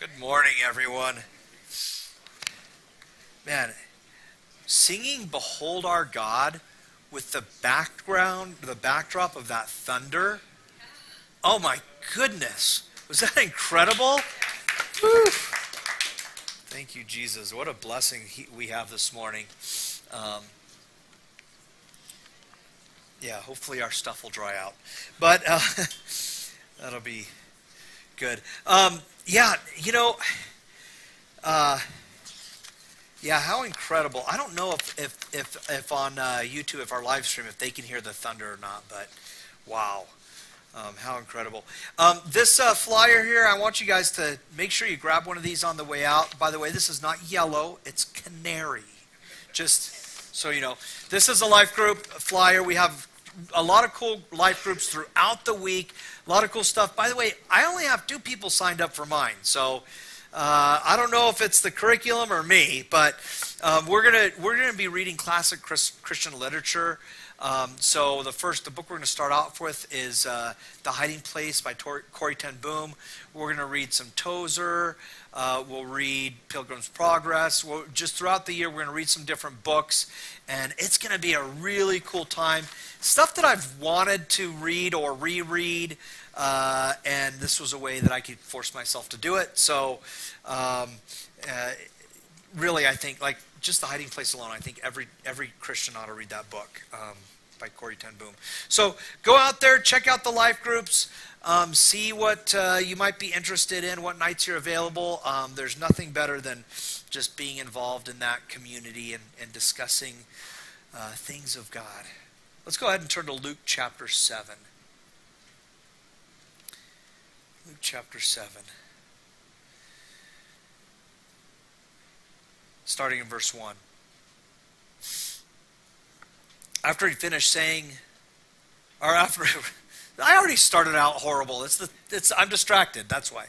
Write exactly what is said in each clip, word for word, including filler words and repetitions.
Good morning, everyone. Man, singing Behold Our God with the background, the backdrop of that thunder. Oh my goodness. Was that incredible? Woo. Thank you, Jesus. What a blessing he, we have this morning. Um, yeah, hopefully our stuff will dry out. But uh, that'll be good. Um, yeah, you know, uh, yeah, how incredible. I don't know if if, if, if on uh, YouTube, if our live stream, if they can hear the thunder or not, but wow. Um, how incredible. Um, this uh, flyer here, I want you guys to make sure you grab one of these on the way out. By the way, this is not yellow, it's canary. Just so you know. This is a life group flyer. We have a lot of cool life groups throughout the week. A lot of cool stuff. By the way, I only have two people signed up for mine. So uh, I don't know if it's the curriculum or me, but um, we're gonna we're gonna be reading classic Chris, Christian literature. Um, so the first, the book we're going to start off with is uh, The Hiding Place by Tor Corrie Ten Boom. We're going to read some Tozer. Uh, we'll read Pilgrim's Progress. We'll, just throughout the year, we're going to read some different books. And it's going to be a really cool time. Stuff that I've wanted to read or reread. Uh, and this was a way that I could force myself to do it. So um, uh, really, I think, like, just The Hiding Place alone, I think every every Christian ought to read that book um, by Corrie Ten Boom. So go out there, check out the life groups, um, see what uh, you might be interested in, what nights you're available. Um, there's nothing better than just being involved in that community and, and discussing uh, things of God. Let's go ahead and turn to Luke chapter seven. Luke chapter seven. Starting in verse one. After he finished saying, or after, I already started out horrible. It's the, it's, I'm distracted, that's why.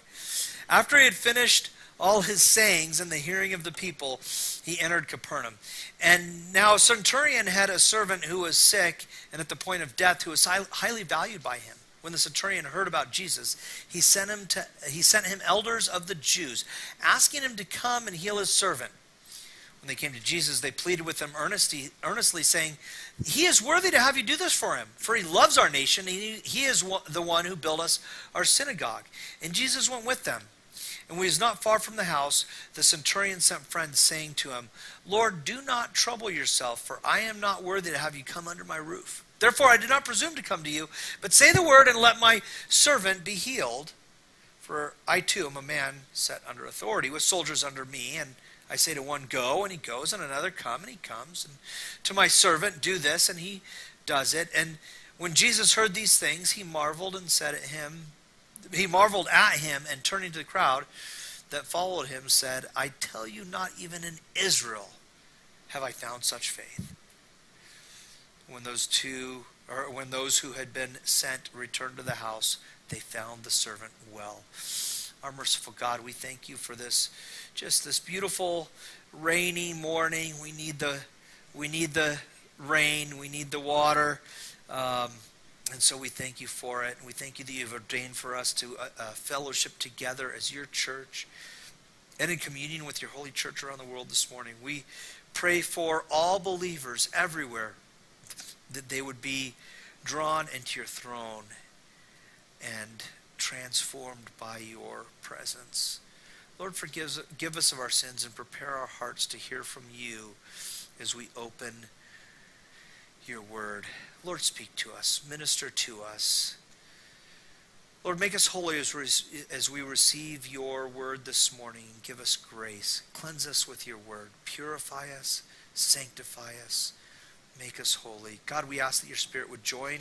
After he had finished all his sayings in the hearing of the people, he entered Capernaum. And now a centurion had a servant who was sick and at the point of death, who was highly valued by him. When the centurion heard about Jesus, he sent him to, he sent him elders of the Jews, asking him to come and heal his servant. When they came to Jesus, they pleaded with him earnestly, earnestly saying, he is worthy to have you do this for him, for he loves our nation. And he, he is the one who built us our synagogue. And Jesus went with them. And when he was not far from the house, the centurion sent friends, saying to him, Lord, do not trouble yourself, for I am not worthy to have you come under my roof. Therefore, I did not presume to come to you, but say the word and let my servant be healed. For I too am a man set under authority, with soldiers under me, and I say to one, go, and he goes, and another, come, and he comes. And to my servant, do this, and he does it. And when Jesus heard these things, he marveled and said at him, he marveled at him, and turning to the crowd that followed him, said, I tell you, not even in Israel have I found such faith. When those two, or when those who had been sent returned to the house, they found the servant well. Our merciful God, we thank you for this, just this beautiful rainy morning. We need the, we need the rain. We need the water, um, and so we thank you for it. And we thank you that you've ordained for us to uh, uh, fellowship together as your church, and in communion with your holy church around the world this morning. We pray for all believers everywhere that they would be drawn into your throne and transformed by your presence. Lord, forgive give us of our sins and prepare our hearts to hear from you as we open your word. Lord, speak to us, minister to us. Lord, make us holy as, as we receive your word this morning. Give us grace. Cleanse us with your word. Purify us, sanctify us, make us holy. God, we ask that your spirit would join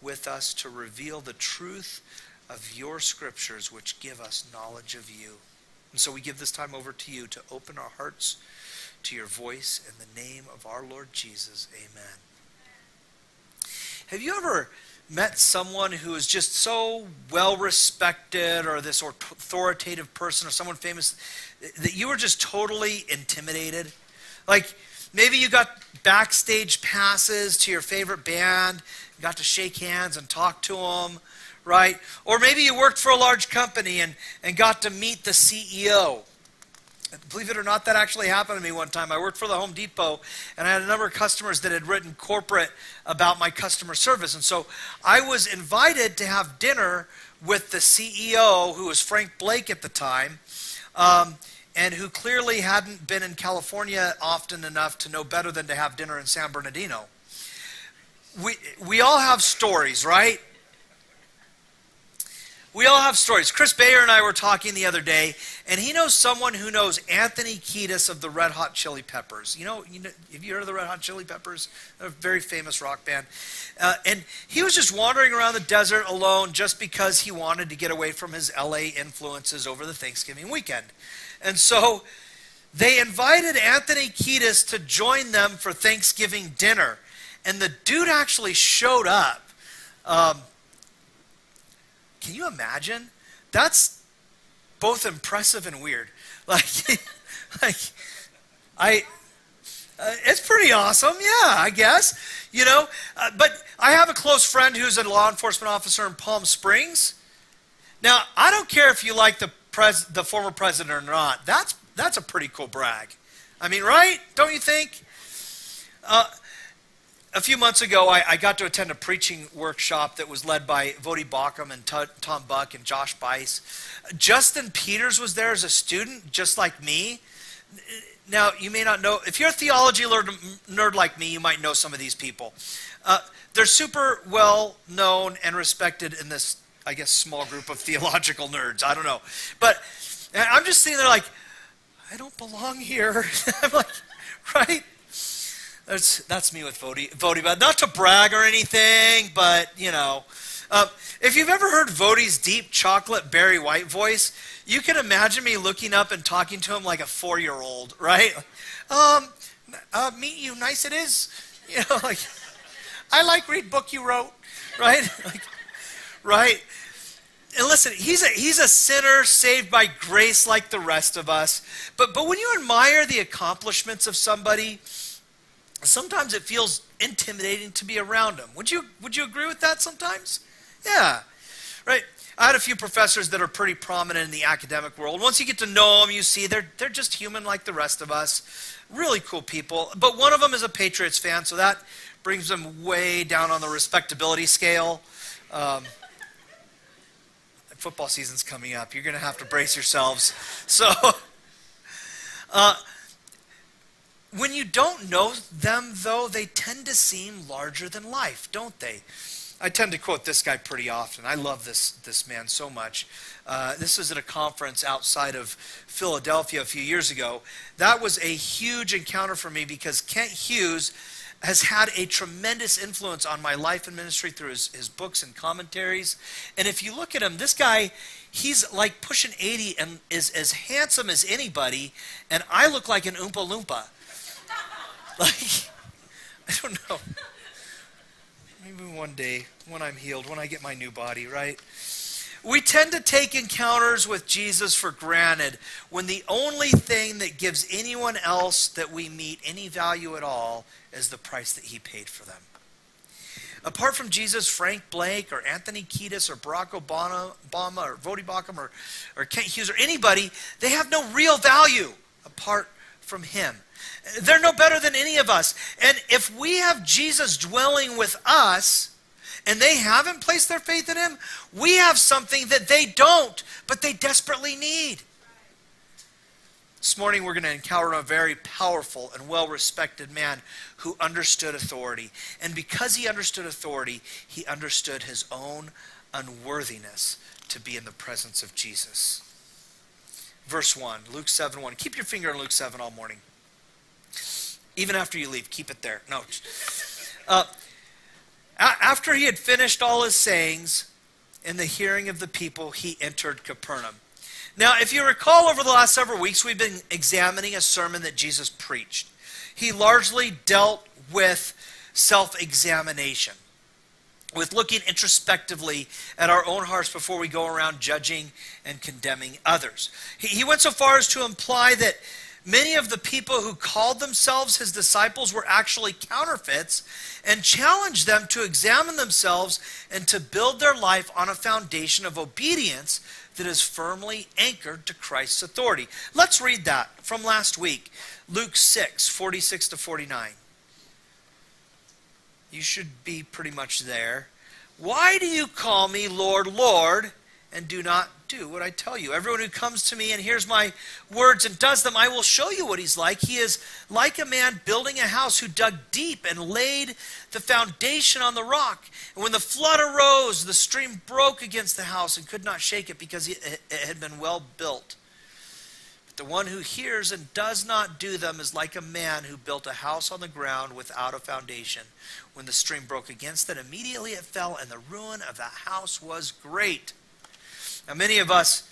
with us to reveal the truth of your scriptures, which give us knowledge of you. And so we give this time over to you to open our hearts to your voice in the name of our Lord Jesus. Amen. Have you ever met someone who is just so well respected, or this authoritative person, or someone famous, that you were just totally intimidated? Like, maybe you got backstage passes to your favorite band, got to shake hands and talk to them, right? Or maybe you worked for a large company and, and got to meet the C E O. Believe it or not, that actually happened to me one time. I worked for the Home Depot, and I had a number of customers that had written corporate about my customer service. And so I was invited to have dinner with the C E O, who was Frank Blake at the time, um, and who clearly hadn't been in California often enough to know better than to have dinner in San Bernardino. We, we all have stories, right? We all have stories. Chris Bayer and I were talking the other day, and he knows someone who knows Anthony Kiedis of the Red Hot Chili Peppers. You know, you know, have you heard of the Red Hot Chili Peppers? They're a very famous rock band. Uh, and he was just wandering around the desert alone just because he wanted to get away from his L A influences over the Thanksgiving weekend. And so they invited Anthony Kiedis to join them for Thanksgiving dinner. And the dude actually showed up. Um, Can you imagine? That's both impressive and weird. Like, like I, uh, it's pretty awesome, yeah, I guess. You know, uh, but I have a close friend who's a law enforcement officer in Palm Springs. Now, I don't care if you like the pres the former president or not. That's that's a pretty cool brag. I mean, right? Don't you think? Uh, A few months ago, I, I got to attend a preaching workshop that was led by Voddie Baucham and T Tom Buck and Josh Bice. Justin Peters was there as a student, just like me. Now, you may not know, if you're a theology nerd like me, you might know some of these people. Uh, they're super well known and respected in this, I guess, small group of theological nerds. I don't know. But I'm just sitting there like, I don't belong here. I'm like, right? That's, that's me with Voddie, Voddie, but not to brag or anything, but, you know. Uh, if you've ever heard Voddie's deep chocolate Barry White voice, you can imagine me looking up and talking to him like a four-year-old, right? Um, uh, meet you, nice it is. You know, like, I like read book you wrote, right? Like, right? And listen, he's a, he's a sinner saved by grace like the rest of us. But, but when you admire the accomplishments of somebody, sometimes it feels intimidating to be around them. Would you, would you agree with that sometimes? Yeah, right? I had a few professors that are pretty prominent in the academic world. Once you get to know them, you see they're, they're just human like the rest of us. Really cool people. But one of them is a Patriots fan, so that brings them way down on the respectability scale. Um, football season's coming up. You're going to have to brace yourselves. So... Uh, When you don't know them, though, they tend to seem larger than life, don't they? I tend to quote this guy pretty often. I love this, this man so much. Uh, this was at a conference outside of Philadelphia a few years ago. That was a huge encounter for me because Kent Hughes has had a tremendous influence on my life and ministry through his, his books and commentaries. And if you look at him, this guy, he's like pushing eighty and is as handsome as anybody, and I look like an Oompa Loompa. Like, I don't know. Maybe one day, when I'm healed, when I get my new body, right? We tend to take encounters with Jesus for granted when the only thing that gives anyone else that we meet any value at all is the price that he paid for them. Apart from Jesus, Frank Blake or Anthony Kiedis or Barack Obama, Obama or Voddie Baucham or, or Kent Hughes or anybody, they have no real value apart from him. They're no better than any of us. And if we have Jesus dwelling with us and they haven't placed their faith in him, we have something that they don't, but they desperately need. This morning we're going to encounter a very powerful and well-respected man who understood authority. And because he understood authority, he understood his own unworthiness to be in the presence of Jesus. Verse one, Luke seven one. Keep your finger in Luke seven all morning. Even after you leave, keep it there. No. Uh, after he had finished all his sayings, in the hearing of the people, he entered Capernaum. Now, if you recall, over the last several weeks, we've been examining a sermon that Jesus preached. He largely dealt with self-examination, with looking introspectively at our own hearts before we go around judging and condemning others. He, he went so far as to imply that Many of the people who called themselves his disciples were actually counterfeits, and challenged them to examine themselves and to build their life on a foundation of obedience that is firmly anchored to Christ's authority. Let's read that from last week, Luke six, forty-six to forty-nine. You should be pretty much there. Why do you call me Lord, Lord, and do not do what I tell you? Everyone who comes to me and hears my words and does them, I will show you what he's like. He is like a man building a house who dug deep and laid the foundation on the rock. And when the flood arose, the stream broke against the house and could not shake it because it had been well built. But the one who hears and does not do them is like a man who built a house on the ground without a foundation. When the stream broke against it, immediately it fell, and the ruin of the house was great. Now, many of us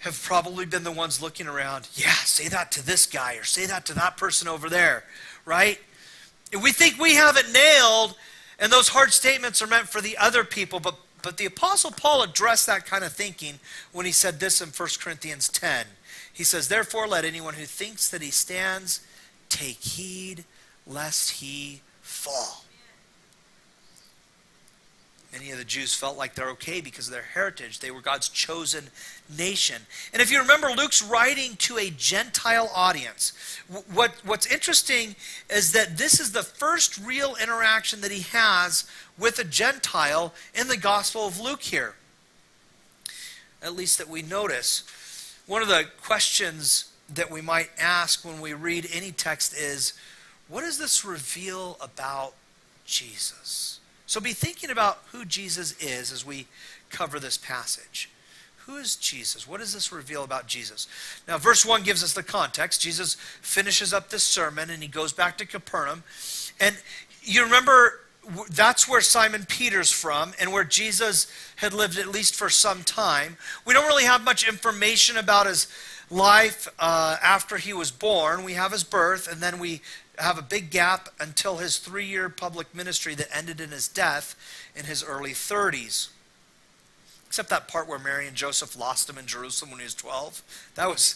have probably been the ones looking around, yeah, say that to this guy or say that to that person over there, right? And we think we have it nailed, and those hard statements are meant for the other people, but, but the Apostle Paul addressed that kind of thinking when he said this in First Corinthians ten. He says, therefore, let anyone who thinks that he stands take heed lest he fall. Many of the Jews felt like they're okay because of their heritage. They were God's chosen nation. And if you remember, Luke's writing to a Gentile audience. What, what's interesting is that this is the first real interaction that he has with a Gentile in the Gospel of Luke here, at least that we notice. One of the questions that we might ask when we read any text is, what does this reveal about Jesus? So be thinking about who Jesus is as we cover this passage. Who is Jesus? What does this reveal about Jesus? Now, verse one gives us the context. Jesus finishes up this sermon, and he goes back to Capernaum. And you remember, that's where Simon Peter's from and where Jesus had lived at least for some time. We don't really have much information about his life uh, after he was born. We have his birth, and then we have a big gap until his three-year public ministry that ended in his death in his early thirties. Except that part where Mary and Joseph lost him in Jerusalem when he was twelve. That was,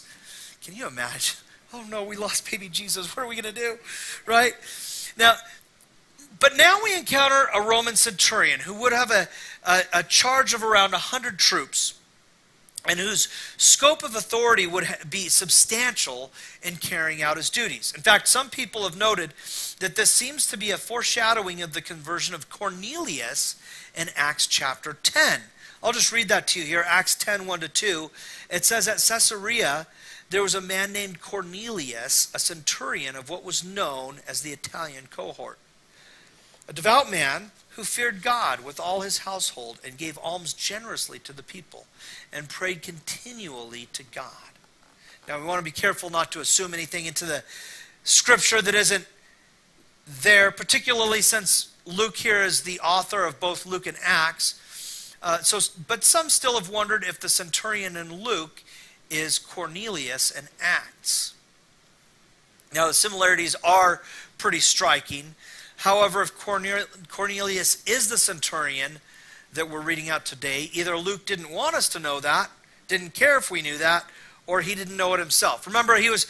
can you imagine? Oh no, we lost baby Jesus. What are we going to do? Right? Now, but now we encounter a Roman centurion who would have a, a, a charge of around one hundred troops, and whose scope of authority would be substantial in carrying out his duties. In fact, some people have noted that this seems to be a foreshadowing of the conversion of Cornelius in Acts chapter ten. I'll just read that to you here, Acts ten, one to two. It says, at Caesarea, there was a man named Cornelius, a centurion of what was known as the Italian cohort, a devout man who feared God with all his household and gave alms generously to the people and prayed continually to God. Now, we want to be careful not to assume anything into the scripture that isn't there, particularly since Luke here is the author of both Luke and Acts. Uh, so, but some still have wondered if the centurion in Luke is Cornelius in Acts. Now, the similarities are pretty striking. However, if Cornelius is the centurion that we're reading out today, either Luke didn't want us to know that, didn't care if we knew that, or he didn't know it himself. Remember, he was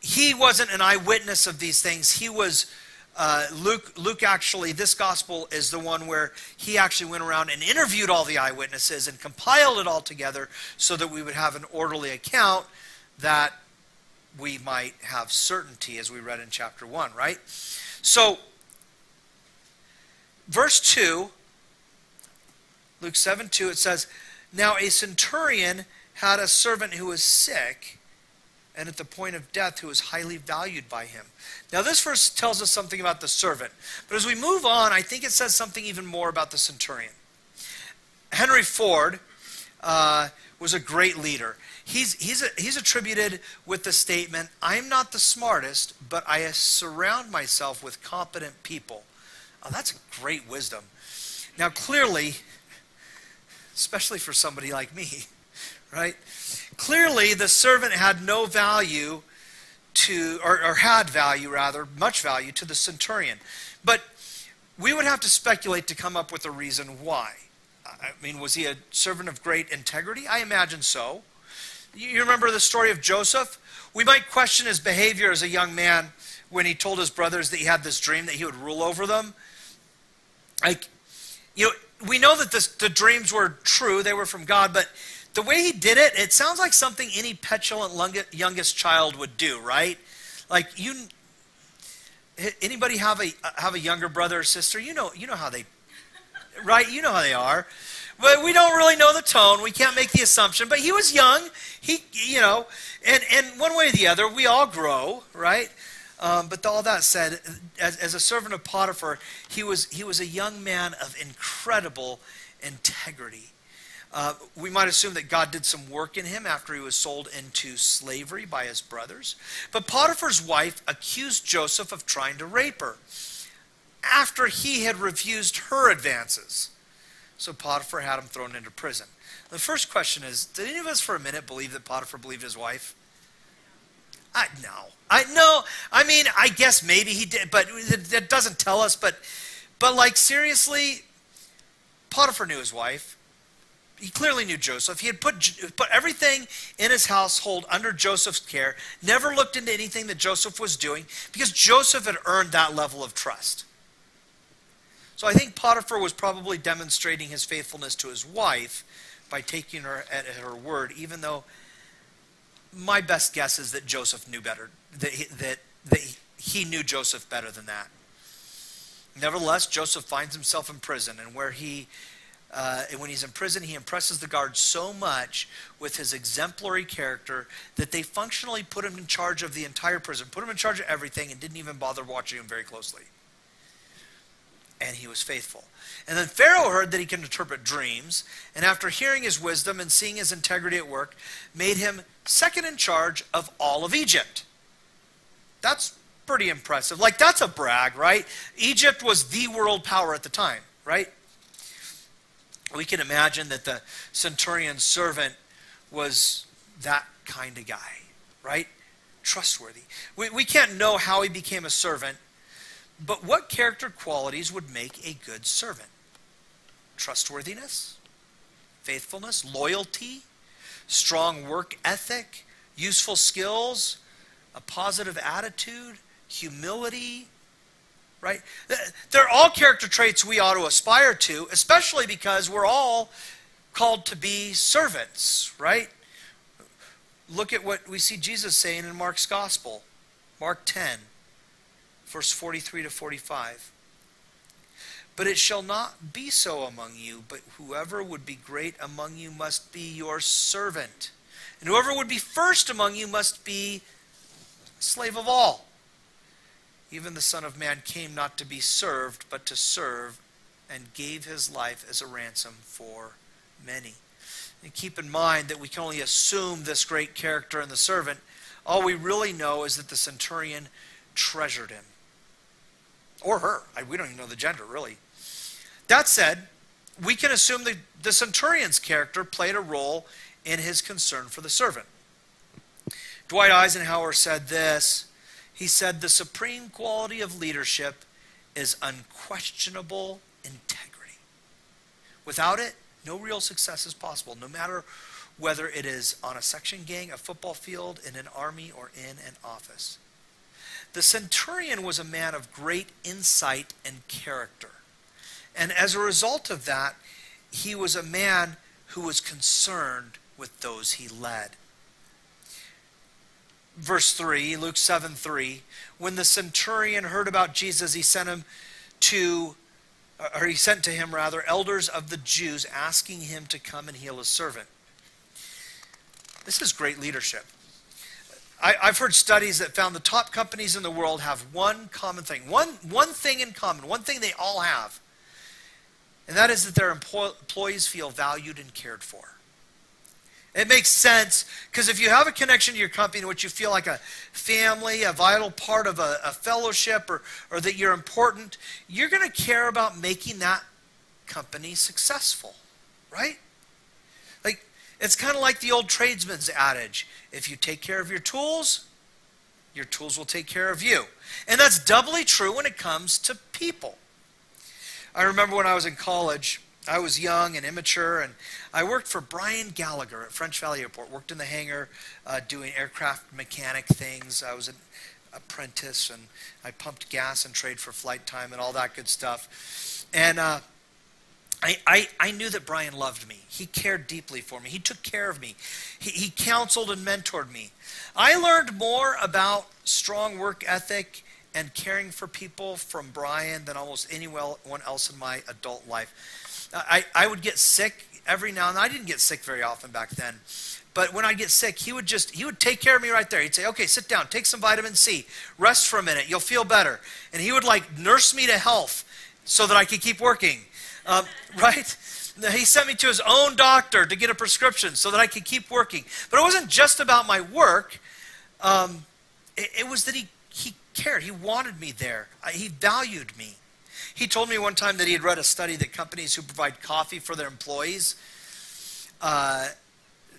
he wasn't an eyewitness of these things. He was uh, Luke. Luke actually, this gospel is the one where he actually went around and interviewed all the eyewitnesses and compiled it all together so that we would have an orderly account that we might have certainty, as we read in chapter one, right? So, verse two, Luke seven, two, it says, now a centurion had a servant who was sick and at the point of death who was highly valued by him. Now this verse tells us something about the servant. But as we move on, I think it says something even more about the centurion. Henry Ford uh, was a great leader. He's, he's, a, he's attributed with the statement, I'm not the smartest, but I surround myself with competent people. Oh, that's great wisdom. Now, clearly, especially for somebody like me, right? Clearly, the servant had no value to, or, or had value, rather, much value to the centurion. But we would have to speculate to come up with a reason why. I mean, was he a servant of great integrity? I imagine so. You remember the story of Joseph? We might question his behavior as a young man when he told his brothers that he had this dream that he would rule over them. Like, you know, we know that this, the dreams were true, they were from God, but the way he did it, it sounds like something any petulant youngest child would do, right? Like, you, anybody have a have a younger brother or sister? You know, you know how they, right? You know how they are. But we don't really know the tone. We can't make the assumption. But he was young. He, you know, and, and one way or the other, we all grow, right? Um, but all that said, as, as a servant of Potiphar, he was he was a young man of incredible integrity. Uh, we might assume that God did some work in him after he was sold into slavery by his brothers. But Potiphar's wife accused Joseph of trying to rape her after he had refused her advances. So Potiphar had him thrown into prison. The first question is, did any of us for a minute believe that Potiphar believed his wife? I, no. I, no, I mean, I guess maybe he did, but that doesn't tell us. But, but like, seriously, Potiphar knew his wife. He clearly knew Joseph. He had put, put everything in his household under Joseph's care, never looked into anything that Joseph was doing, because Joseph had earned that level of trust. So I think Potiphar was probably demonstrating his faithfulness to his wife by taking her at her word, even though my best guess is that Joseph knew better, that he, that, that he knew Joseph better than that. Nevertheless, Joseph finds himself in prison, and where he... Uh, and when he's in prison, he impresses the guards so much with his exemplary character that they functionally put him in charge of the entire prison, put him in charge of everything, and didn't even bother watching him very closely. And he was faithful. And then Pharaoh heard that he can interpret dreams, and after hearing his wisdom and seeing his integrity at work, made him second in charge of all of Egypt. That's pretty impressive. Like, that's a brag, right? Egypt was the world power at the time, right? We can imagine that the centurion's servant was that kind of guy, right? Trustworthy. We, we can't know how he became a servant, but what character qualities would make a good servant? Trustworthiness, faithfulness, loyalty, strong work ethic, useful skills, a positive attitude, humility, right? They're all character traits we ought to aspire to, especially because we're all called to be servants, right? Look at what we see Jesus saying in Mark's gospel, Mark ten, verse forty-three to forty-five. But it shall not be so among you, but whoever would be great among you must be your servant. And whoever would be first among you must be slave of all. Even the Son of Man came not to be served, but to serve, and gave his life as a ransom for many. And keep in mind that we can only assume this great character in the servant. All we really know is that the centurion treasured him. Or her. I, we don't even know the gender, really. That said, we can assume that the centurion's character played a role in his concern for the servant. Dwight Eisenhower said this. He said, the supreme quality of leadership is unquestionable integrity. Without it, no real success is possible, no matter whether it is on a section gang, a football field, in an army, or in an office. The centurion was a man of great insight and character. And as a result of that, he was a man who was concerned with those he led. Verse three, Luke seven three, when the centurion heard about Jesus, he sent him to, or he sent to him rather, elders of the Jews, asking him to come and heal his servant. This is great leadership. I, I've heard studies that found the top companies in the world have one common thing, one, one thing in common, one thing they all have, and that is that their employees feel valued and cared for. It makes sense, because if you have a connection to your company in which you feel like a family, a vital part of a, a fellowship, or, or that you're important, you're going to care about making that company successful, right? Like, it's kind of like the old tradesman's adage, if you take care of your tools, your tools will take care of you. And that's doubly true when it comes to people. I remember when I was in college, I was young and immature, and I worked for Brian Gallagher at French Valley Airport, worked in the hangar uh, doing aircraft mechanic things. I was an apprentice, and I pumped gas and trade for flight time and all that good stuff. And uh, I, I, I knew that Brian loved me. He cared deeply for me. He took care of me. He, he counseled and mentored me. I learned more about strong work ethic and caring for people from Brian than almost anyone else in my adult life. I, I would get sick every now and then. I didn't get sick very often back then. But when I'd get sick, he would just, he would take care of me right there. He'd say, okay, sit down, take some vitamin C, rest for a minute, you'll feel better. And he would like nurse me to health so that I could keep working, um, right? He sent me to his own doctor to get a prescription so that I could keep working. But it wasn't just about my work. Um, it, it was that he, he cared. He wanted me there. He valued me. He told me one time that he had read a study that companies who provide coffee for their employees, uh,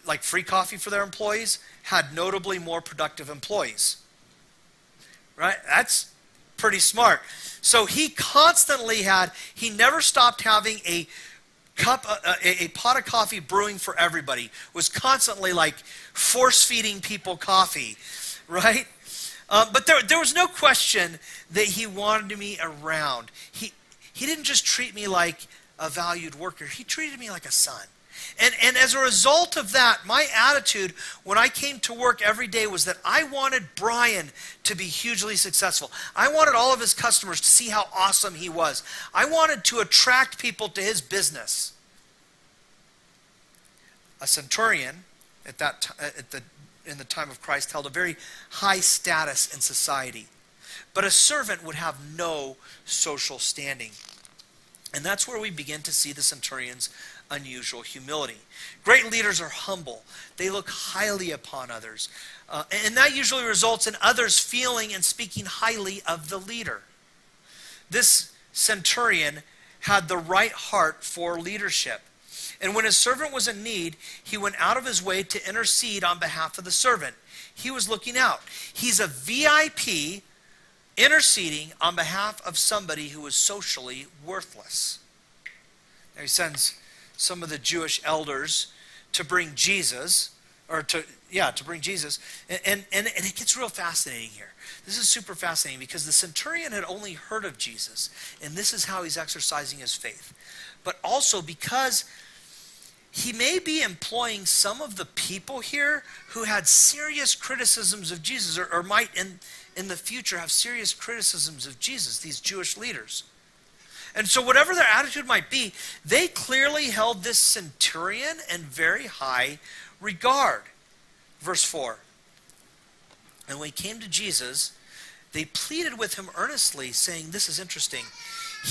like free coffee for their employees, had notably more productive employees. Right? That's pretty smart. So he constantly had, he never stopped having a cup, a, a pot of coffee brewing for everybody, was constantly like force feeding people coffee, right? Uh, but there, there was no question that he wanted me around. He, he didn't just treat me like a valued worker. He treated me like a son. And, and as a result of that, my attitude when I came to work every day was that I wanted Brian to be hugely successful. I wanted all of his customers to see how awesome he was. I wanted to attract people to his business. A centurion at that at the in the time of Christ held a very high status in society. But a servant would have no social standing. And that's where we begin to see the centurion's unusual humility. Great leaders are humble. They look highly upon others. Uh, and that usually results in others feeling and speaking highly of the leader. This centurion had the right heart for leadership. And when his servant was in need, he went out of his way to intercede on behalf of the servant. He was looking out. He's a V I P interceding on behalf of somebody who is socially worthless. Now he sends some of the Jewish elders to bring Jesus, or to, yeah, to bring Jesus. And, and, and it gets real fascinating here. This is super fascinating because the centurion had only heard of Jesus, and this is how he's exercising his faith. But also because he may be employing some of the people here who had serious criticisms of Jesus, or, or might in, in the future have serious criticisms of Jesus, these Jewish leaders. And so whatever their attitude might be, they clearly held this centurion in very high regard. Verse four, and when he came to Jesus, they pleaded with him earnestly, saying, this is interesting,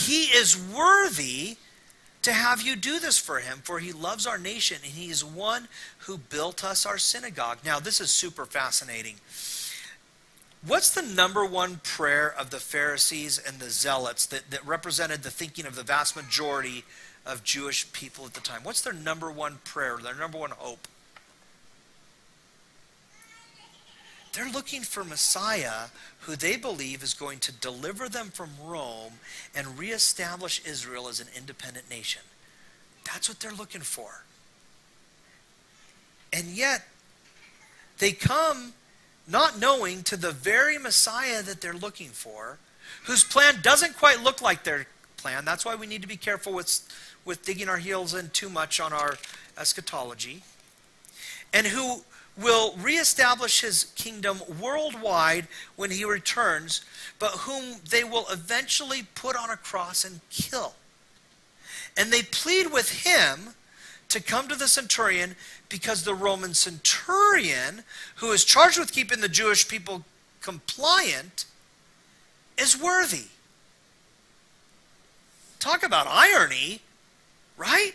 he is worthy to have you do this for him, for he loves our nation, and he is one who built us our synagogue. Now, this is super fascinating. What's the number one prayer of the Pharisees and the Zealots that, that represented the thinking of the vast majority of Jewish people at the time? What's their number one prayer, their number one hope? They're looking for Messiah who they believe is going to deliver them from Rome and reestablish Israel as an independent nation. That's what they're looking for. And yet, they come not knowing to the very Messiah that they're looking for, whose plan doesn't quite look like their plan. That's why we need to be careful with, with digging our heels in too much on our eschatology. And who will reestablish his kingdom worldwide when he returns, but whom they will eventually put on a cross and kill. And they plead with him to come to the centurion because the Roman centurion, who is charged with keeping the Jewish people compliant, is worthy. Talk about irony, right?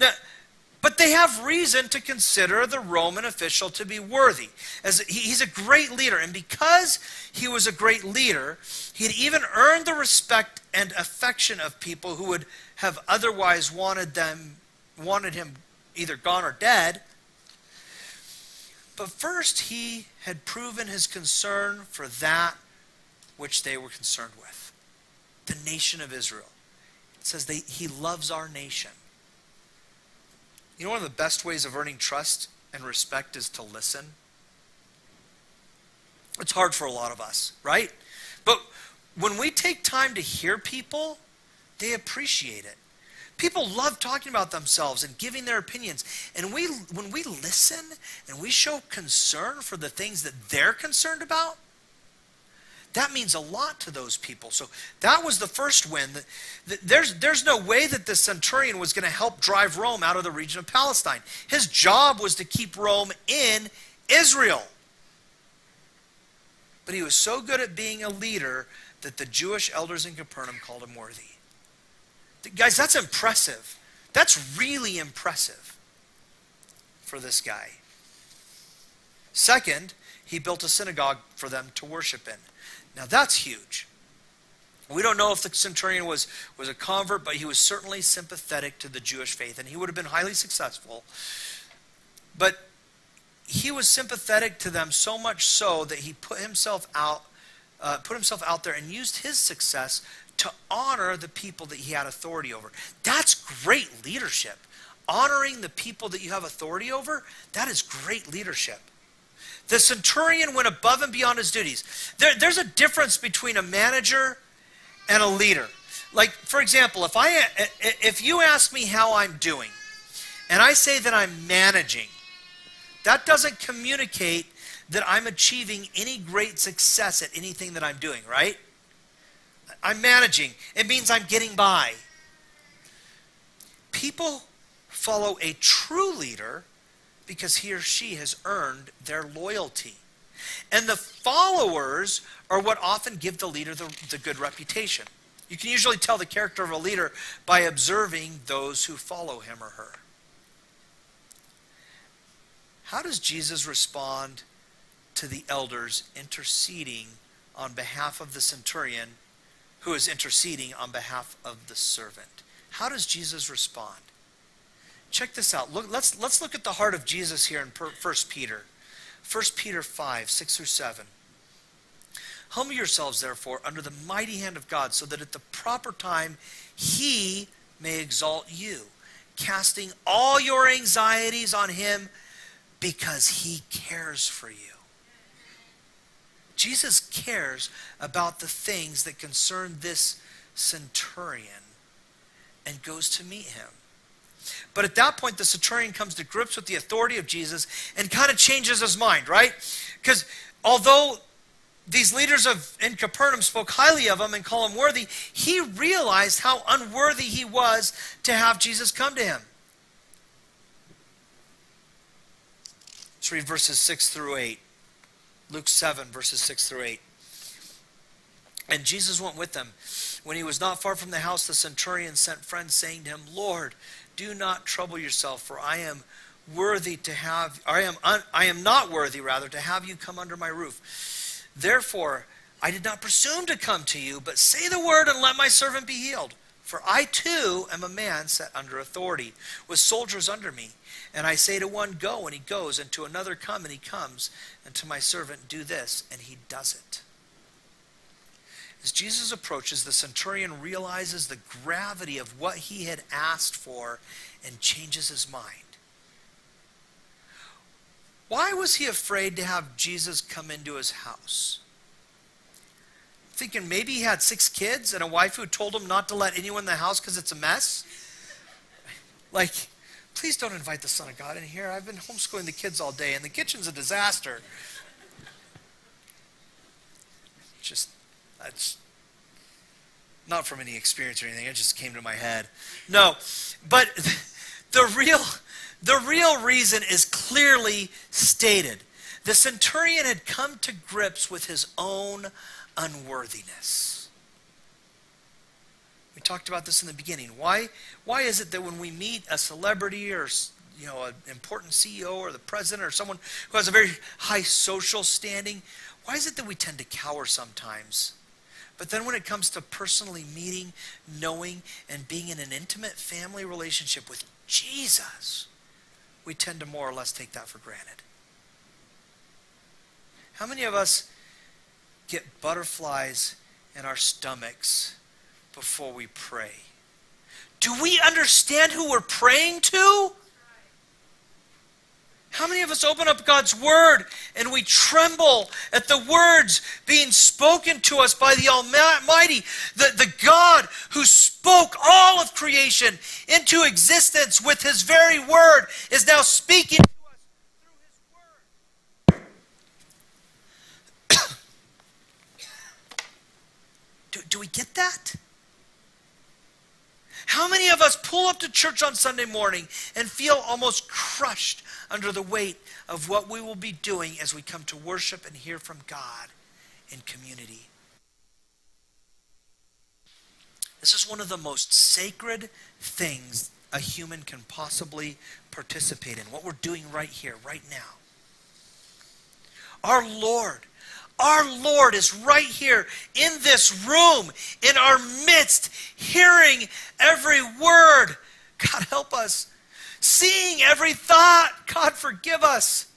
Now, but they have reason to consider the Roman official to be worthy. As he, he's a great leader, and because he was a great leader, he'd even earned the respect and affection of people who would have otherwise wanted them, wanted him either gone or dead. But first, he had proven his concern for that which they were concerned with, the nation of Israel. It says that he loves our nation. You know, one of the best ways of earning trust and respect is to listen. It's hard for a lot of us, right? But when we take time to hear people, they appreciate it. People love talking about themselves and giving their opinions. And we, when we listen and we show concern for the things that they're concerned about, that means a lot to those people. So that was the first win. There's, there's no way that the centurion was going to help drive Rome out of the region of Palestine. His job was to keep Rome in Israel. But he was so good at being a leader that the Jewish elders in Capernaum called him worthy. Guys, that's impressive. That's really impressive for this guy. Second, he built a synagogue for them to worship in. Now, that's huge. We don't know if the centurion was, was a convert, but he was certainly sympathetic to the Jewish faith, and he would have been highly successful. But he was sympathetic to them so much so that he put himself out, uh, put himself out there and used his success to honor the people that he had authority over. That's great leadership. Honoring the people that you have authority over, that is great leadership. The centurion went above and beyond his duties. There, there's a difference between a manager and a leader. Like, for example, if, I, if you ask me how I'm doing, and I say that I'm managing, that doesn't communicate that I'm achieving any great success at anything that I'm doing, right? I'm managing. It means I'm getting by. People follow a true leader because he or she has earned their loyalty. And the followers are what often give the leader the, the good reputation. You can usually tell the character of a leader by observing those who follow him or her. How does Jesus respond to the elders interceding on behalf of the centurion who is interceding on behalf of the servant? How does Jesus respond? Check this out. Look, let's, let's look at the heart of Jesus here in First Peter. First Peter five, six through seven. Humble yourselves, therefore, under the mighty hand of God, so that at the proper time he may exalt you, casting all your anxieties on him because he cares for you. Jesus cares about the things that concern this centurion and goes to meet him. But at that point, the centurion comes to grips with the authority of Jesus and kind of changes his mind, right? Because although these leaders of, in Capernaum spoke highly of him and called him worthy, he realized how unworthy he was to have Jesus come to him. Let's read verses six through eight. Luke seven, verses six through eight. And Jesus went with them. When he was not far from the house, the centurion sent friends, saying to him, Lord, do not trouble yourself, for I am worthy to have, or I am un, I am not worthy, rather, to have you come under my roof. Therefore, I did not presume to come to you, but say the word and let my servant be healed. For I too am a man set under authority, with soldiers under me. And I say to one, go, and he goes, and to another, come, and he comes, and to my servant, do this, and he does it. As Jesus approaches, the centurion realizes the gravity of what he had asked for and changes his mind. Why was he afraid to have Jesus come into his house? Thinking maybe he had six kids and a wife who told him not to let anyone in the house because it's a mess. Like, please don't invite the Son of God in here. I've been homeschooling the kids all day, and the kitchen's a disaster. Just, that's not from any experience or anything. It just came to my head. No, but the real, the real reason is clearly stated. The centurion had come to grips with his own unworthiness. We talked about this in the beginning. Why, why is it that when we meet a celebrity or, you know, an important C E O or the president or someone who has a very high social standing, why is it that we tend to cower sometimes? But then when it comes to personally meeting, knowing, and being in an intimate family relationship with Jesus, we tend to more or less take that for granted. How many of us get butterflies in our stomachs before we pray Do we understand who we're praying to? How many of us open up God's word and we tremble at the words being spoken to us by the Almighty, the, the God who spoke all of creation into existence with his very word is now speaking to us through his word. do, do we get that? How many of us pull up to church on Sunday morning and feel almost crushed under the weight of what we will be doing as we come to worship and hear from God in community? This is one of the most sacred things a human can possibly participate in, what we're doing right here, right now. Our Lord Our Lord is right here in this room, in our midst, hearing every word. God help us. Seeing every thought. God forgive us.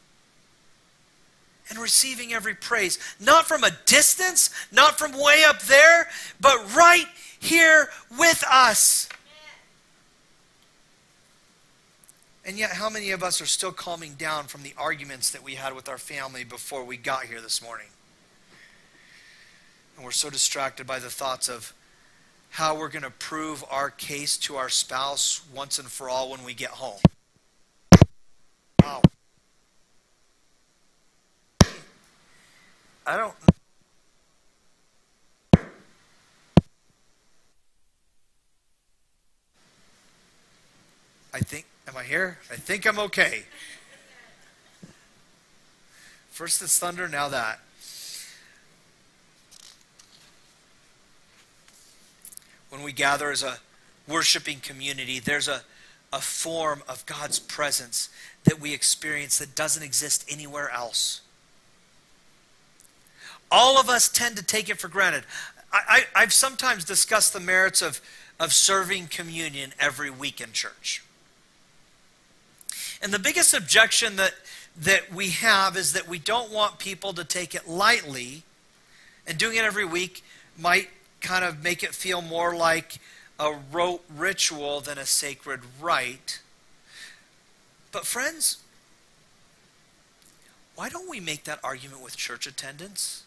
And receiving every praise. Not from a distance, not from way up there, but right here with us. And yet, how many of us are still calming down from the arguments that we had with our family before we got here this morning? And we're so distracted by the thoughts of how we're going to prove our case to our spouse once and for all when we get home. Wow. I don't know. I think, am I here? I think I'm okay. First it's thunder, now that. When we gather as a worshiping community, there's a, a form of God's presence that we experience that doesn't exist anywhere else. All of us tend to take it for granted. I, I, I've sometimes discussed the merits of, of serving communion every week in church. And the biggest objection that, that we have is that we don't want people to take it lightly, and doing it every week might kind of make it feel more like a rote ritual than a sacred rite. But friends, why don't we make that argument with church attendance?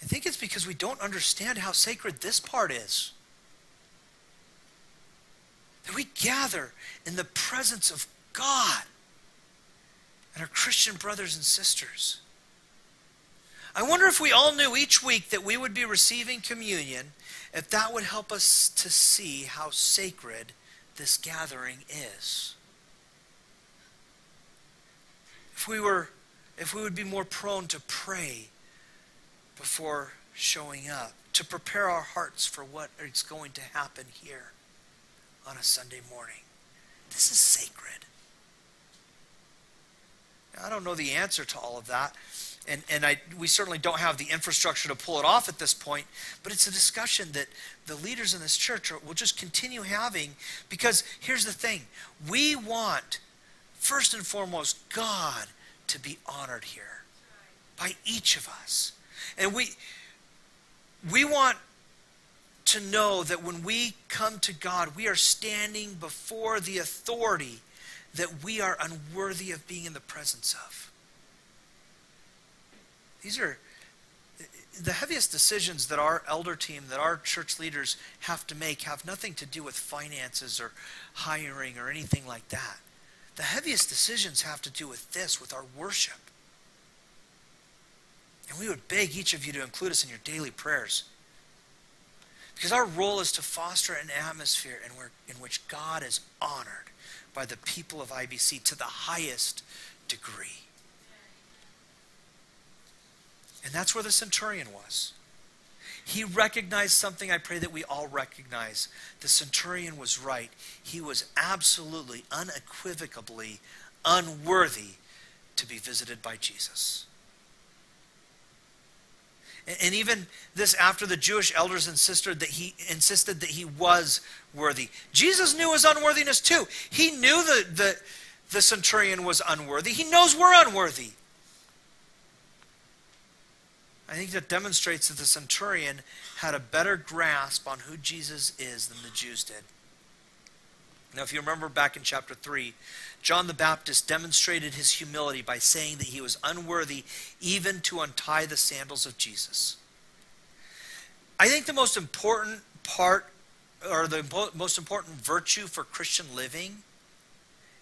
I think it's because we don't understand how sacred this part is. That we gather in the presence of God and our Christian brothers and sisters. I wonder if we all knew each week that we would be receiving communion, if that would help us to see how sacred this gathering is. If we were, if we would be more prone to pray before showing up, to prepare our hearts for what is going to happen here on a Sunday morning. This is sacred. Now, I don't know the answer to all of that. And, and I, we certainly don't have the infrastructure to pull it off at this point, but it's a discussion that the leaders in this church will just continue having, because here's the thing. We want, first and foremost, God to be honored here by each of us. And we, we want to know that when we come to God, we are standing before the authority that we are unworthy of being in the presence of. These are the heaviest decisions that our elder team, that our church leaders have to make, have nothing to do with finances or hiring or anything like that. The heaviest decisions have to do with this, with our worship. And we would beg each of you to include us in your daily prayers. Because our role is to foster an atmosphere in, where, in which God is honored by the people of I B C to the highest degree. And that's where the centurion was. He recognized something I pray that we all recognize. The centurion was right. He was absolutely, unequivocally unworthy to be visited by Jesus. And, and even this after the Jewish elders insisted that he insisted that he was worthy. Jesus knew his unworthiness too. He knew the, the, the centurion was unworthy. He knows we're unworthy. I think that demonstrates that the centurion had a better grasp on who Jesus is than the Jews did. Now, if you remember back in chapter three, John the Baptist demonstrated his humility by saying that he was unworthy even to untie the sandals of Jesus. I think the most important part, or the most important virtue for Christian living,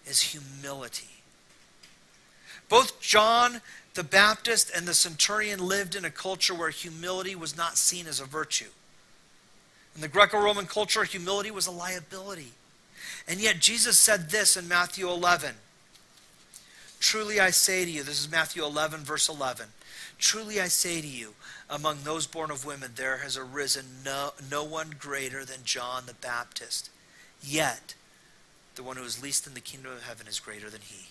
is humility. Both John the Baptist and the centurion lived in a culture where humility was not seen as a virtue. In the Greco-Roman culture, humility was a liability. And yet Jesus said this in Matthew eleven. Truly I say to you, this is Matthew eleven, verse eleven. Truly I say to you, among those born of women, there has arisen no, no one greater than John the Baptist. Yet, the one who is least in the kingdom of heaven is greater than he.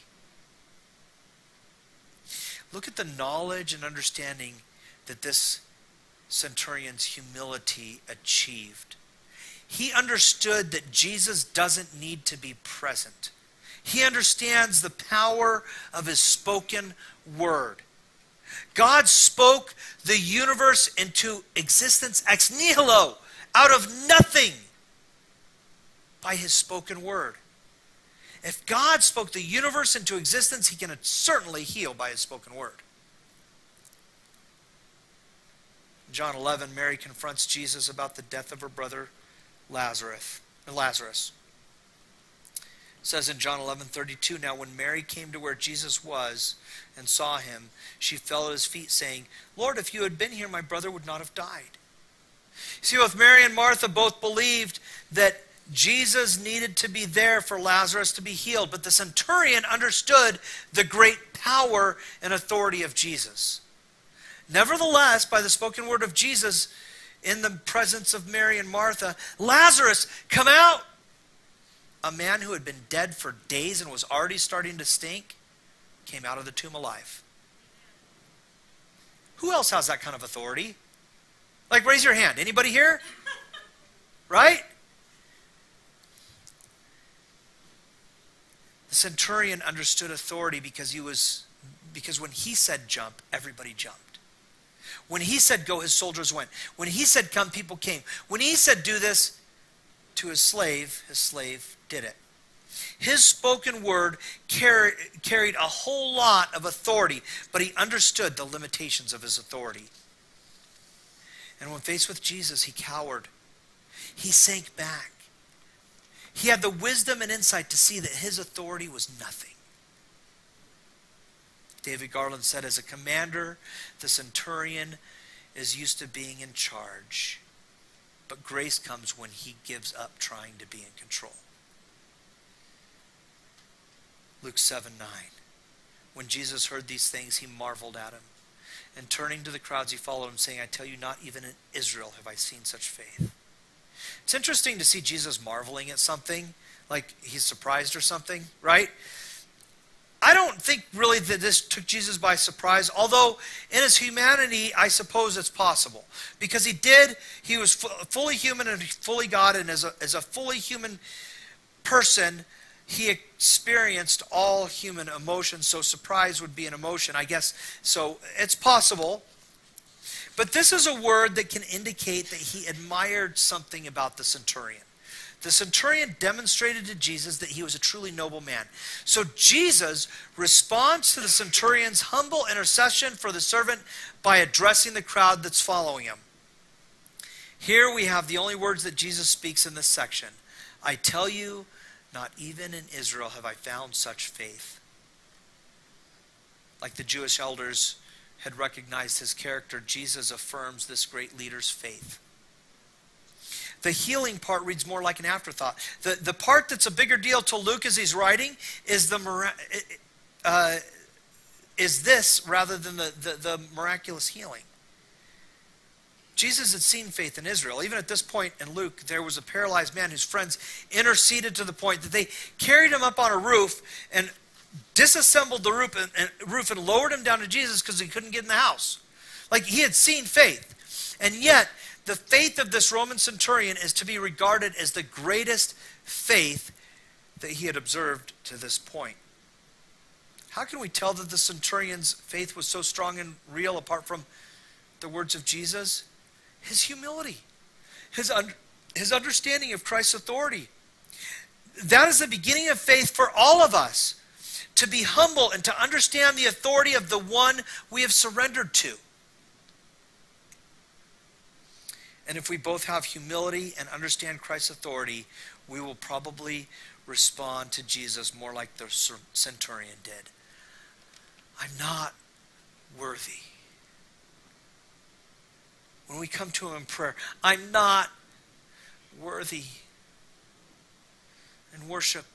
Look at the knowledge and understanding that this centurion's humility achieved. He understood that Jesus doesn't need to be present. He understands the power of his spoken word. God spoke the universe into existence ex nihilo, out of nothing, by his spoken word. If God spoke the universe into existence, he can certainly heal by his spoken word. In John eleven, Mary confronts Jesus about the death of her brother Lazarus. Lazarus. It says in John eleven thirty-two, now when Mary came to where Jesus was and saw him, she fell at his feet saying, Lord, if you had been here, my brother would not have died. See, both Mary and Martha both believed that Jesus needed to be there for Lazarus to be healed, but the centurion understood the great power and authority of Jesus. Nevertheless, by the spoken word of Jesus, in the presence of Mary and Martha, Lazarus, come out! A man who had been dead for days and was already starting to stink came out of the tomb alive. Who else has that kind of authority? Like, raise your hand. Anybody here? Right? The centurion understood authority because he was, because when he said jump, everybody jumped. When he said go, his soldiers went. When he said come, people came. When he said do this to his slave, his slave did it. His spoken word carry, carried a whole lot of authority, but he understood the limitations of his authority. And when faced with Jesus, he cowered. He sank back. He had the wisdom and insight to see that his authority was nothing. David Garland said, as a commander, the centurion is used to being in charge, but grace comes when he gives up trying to be in control. Luke seven nine. When Jesus heard these things, he marveled at him. And turning to the crowds, he followed him, saying, I tell you, not even in Israel have I seen such faith. It's interesting to see Jesus marveling at something, like he's surprised or something, right? I don't think really that this took Jesus by surprise, although in his humanity, I suppose it's possible. Because he did, he was fully human and fully God, and as a, as a fully human person, he experienced all human emotions, so surprise would be an emotion, I guess. So it's possible. But this is a word that can indicate that he admired something about the centurion. The centurion demonstrated to Jesus that he was a truly noble man. So Jesus responds to the centurion's humble intercession for the servant by addressing the crowd that's following him. Here we have the only words that Jesus speaks in this section. I tell you, not even in Israel have I found such faith. Like the Jewish elders had recognized his character, Jesus affirms this great leader's faith. The healing part reads more like an afterthought. The, the part that's a bigger deal to Luke as he's writing is, the, uh, is this rather than the, the, the miraculous healing. Jesus had seen faith in Israel. Even at this point in Luke, there was a paralyzed man whose friends interceded to the point that they carried him up on a roof and disassembled the roof and, and roof and lowered him down to Jesus because he couldn't get in the house. Like, he had seen faith. And yet, the faith of this Roman centurion is to be regarded as the greatest faith that he had observed to this point. How can we tell that the centurion's faith was so strong and real apart from the words of Jesus? His humility, his, un- his understanding of Christ's authority. That is the beginning of faith for all of us, to be humble and to understand the authority of the one we have surrendered to. And if we both have humility and understand Christ's authority, we will probably respond to Jesus more like the centurion did. I'm not worthy. When we come to him in prayer, I'm not worthy. In worship,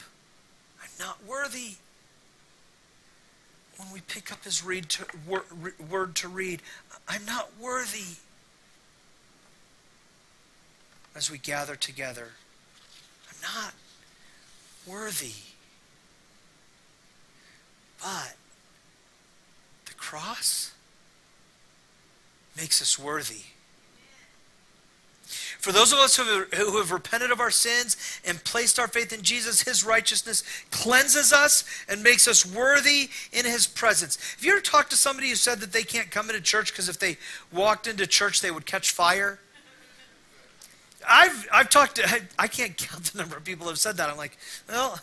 I'm not worthy. When we pick up his read to, wor, word to read, I'm not worthy. As we gather together, I'm not worthy. But the cross makes us worthy. For those of us who, who have repented of our sins and placed our faith in Jesus, his righteousness cleanses us and makes us worthy in his presence. Have you ever talked to somebody who said that they can't come into church because if they walked into church, they would catch fire? I've I've talked to, I, I can't count the number of people who have said that. I'm like, well,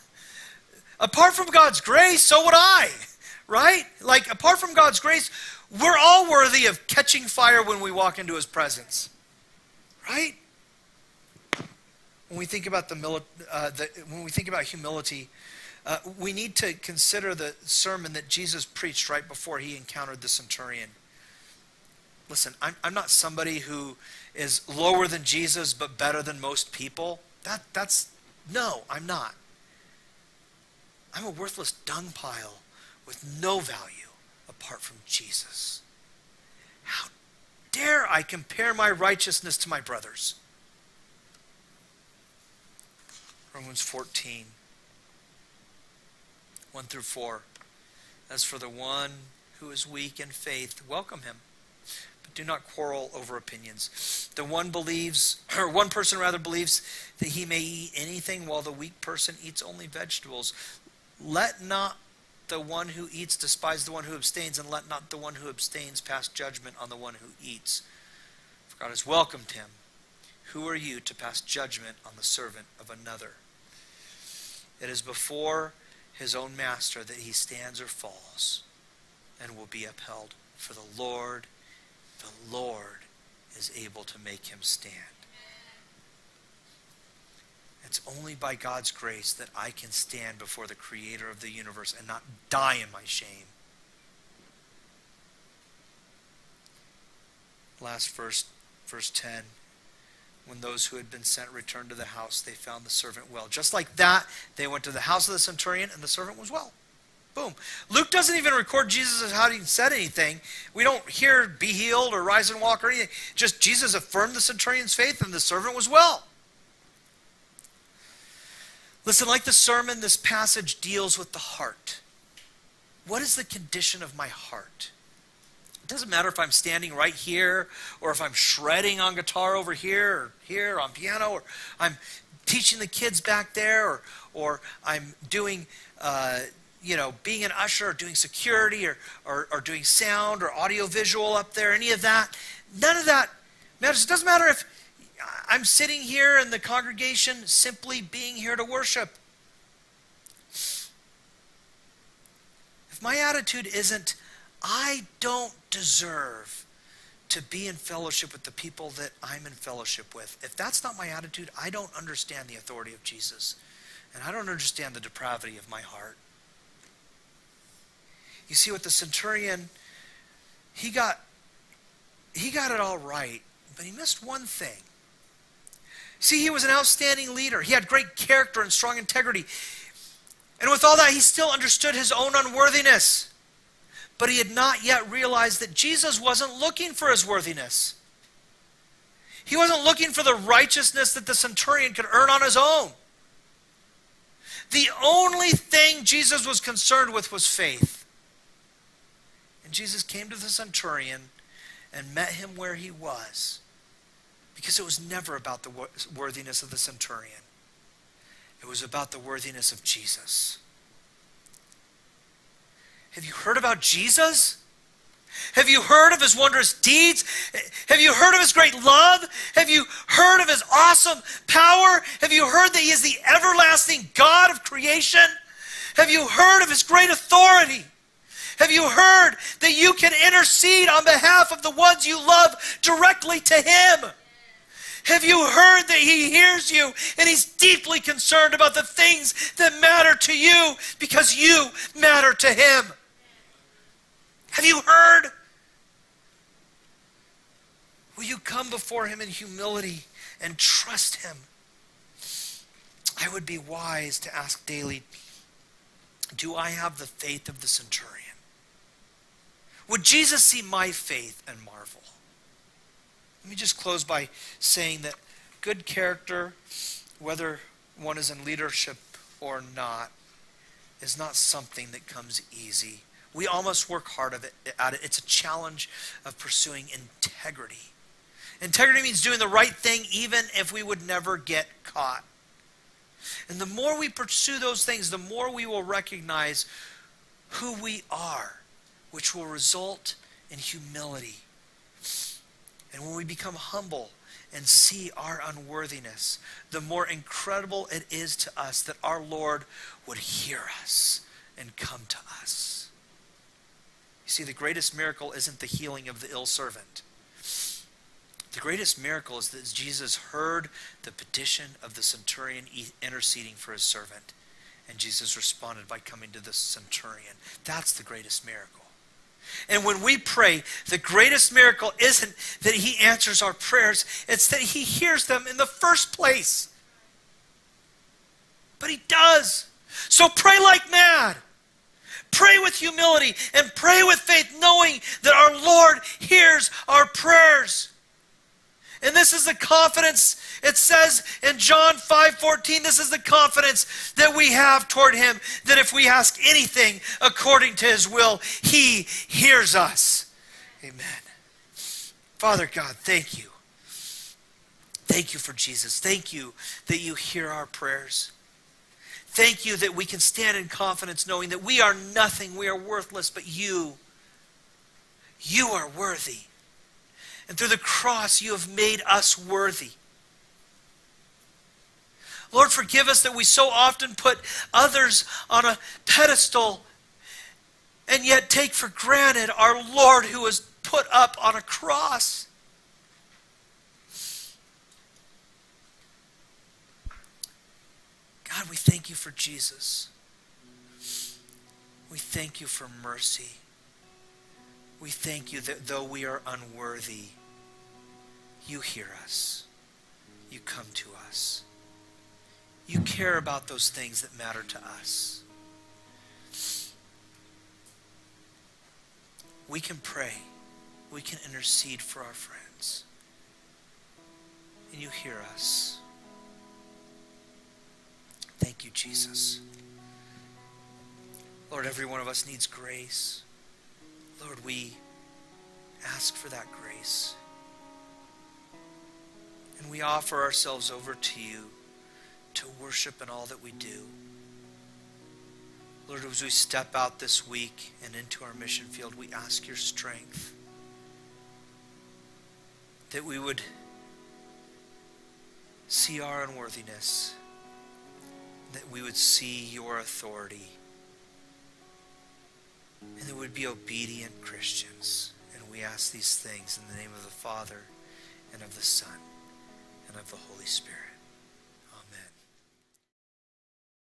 apart from God's grace, so would I, right? Like, apart from God's grace, we're all worthy of catching fire when we walk into his presence, right? When we think about the, uh, the when we think about humility, uh, we need to consider the sermon that Jesus preached right before he encountered the centurion. Listen, I'm, I'm not somebody who is lower than Jesus but better than most people. That that's no, I'm not. I'm a worthless dung pile with no value apart from Jesus. How dare I compare my righteousness to my brother's? Romans fourteen, one through four. As for the one who is weak in faith, welcome him. Do not quarrel over opinions. The one believes, or one person rather believes that he may eat anything while the weak person eats only vegetables. Let not the one who eats despise the one who abstains, and let not the one who abstains pass judgment on the one who eats. For God has welcomed him. Who are you to pass judgment on the servant of another? It is before his own master that he stands or falls and will be upheld. For the Lord The Lord is able to make him stand. It's only by God's grace that I can stand before the creator of the universe and not die in my shame. Last verse, verse ten. When those who had been sent returned to the house, they found the servant well. Just like that, they went to the house of the centurion and the servant was well. Boom. Luke doesn't even record Jesus as how he said anything. We don't hear be healed or rise and walk or anything. Just Jesus affirmed the centurion's faith and the servant was well. Listen, like the sermon, this passage deals with the heart. What is the condition of my heart? It doesn't matter if I'm standing right here or if I'm shredding on guitar over here or here on piano or I'm teaching the kids back there or, or I'm doing... Uh, you know, being an usher or doing security or, or, or doing sound or audiovisual up there, any of that, none of that matters. It doesn't matter if I'm sitting here in the congregation simply being here to worship. If my attitude isn't, I don't deserve to be in fellowship with the people that I'm in fellowship with. If that's not my attitude, I don't understand the authority of Jesus. And I don't understand the depravity of my heart. You see what the centurion, he got, he got it all right, but he missed one thing. See, he was an outstanding leader. He had great character and strong integrity. And with all that, he still understood his own unworthiness. But he had not yet realized that Jesus wasn't looking for his worthiness. He wasn't looking for the righteousness that the centurion could earn on his own. The only thing Jesus was concerned with was faith. Jesus came to the centurion and met him where he was because it was never about the worthiness of the centurion. It was about the worthiness of Jesus. Have you heard about Jesus? Have you heard of his wondrous deeds? Have you heard of his great love? Have you heard of his awesome power? Have you heard that he is the everlasting God of creation? Have you heard of his great authority? Have you heard that you can intercede on behalf of the ones you love directly to him? Have you heard that he hears you and he's deeply concerned about the things that matter to you because you matter to him? Have you heard? Will you come before him in humility and trust him? I would be wise to ask daily, do I have the faith of the centurion? Would Jesus see my faith and marvel? Let me just close by saying that good character, whether one is in leadership or not, is not something that comes easy. We almost work hard at it. It's a challenge of pursuing integrity. Integrity means doing the right thing even if we would never get caught. And the more we pursue those things, the more we will recognize who we are, which will result in humility. And when we become humble and see our unworthiness, the more incredible it is to us that our Lord would hear us and come to us. You see, the greatest miracle isn't the healing of the ill servant. The greatest miracle is that Jesus heard the petition of the centurion interceding for his servant, and Jesus responded by coming to the centurion. That's the greatest miracle. And when we pray, the greatest miracle isn't that he answers our prayers, it's that he hears them in the first place. But he does. So pray like mad. Pray with humility and pray with faith, knowing that our Lord hears our prayers. And this is the confidence, it says in John five fourteen, this is the confidence that we have toward him, that if we ask anything according to his will, he hears us. Amen. Father God, thank you. Thank you for Jesus. Thank you that you hear our prayers. Thank you that we can stand in confidence knowing that we are nothing, we are worthless, but you, you are worthy. And through the cross, you have made us worthy. Lord, forgive us that we so often put others on a pedestal and yet take for granted our Lord who was put up on a cross. God, we thank you for Jesus. We thank you for mercy. We thank you that though we are unworthy, you hear us. You come to us. You care about those things that matter to us. We can pray. We can intercede for our friends. And you hear us. Thank you, Jesus. Lord, every one of us needs grace. Lord, we ask for that grace. And we offer ourselves over to you to worship in all that we do. Lord, as we step out this week and into our mission field, we ask your strength. That we would see our unworthiness. That we would see your authority. And that we'd be obedient Christians. And we ask these things in the name of the Father, and of the Son, and of the Holy Spirit.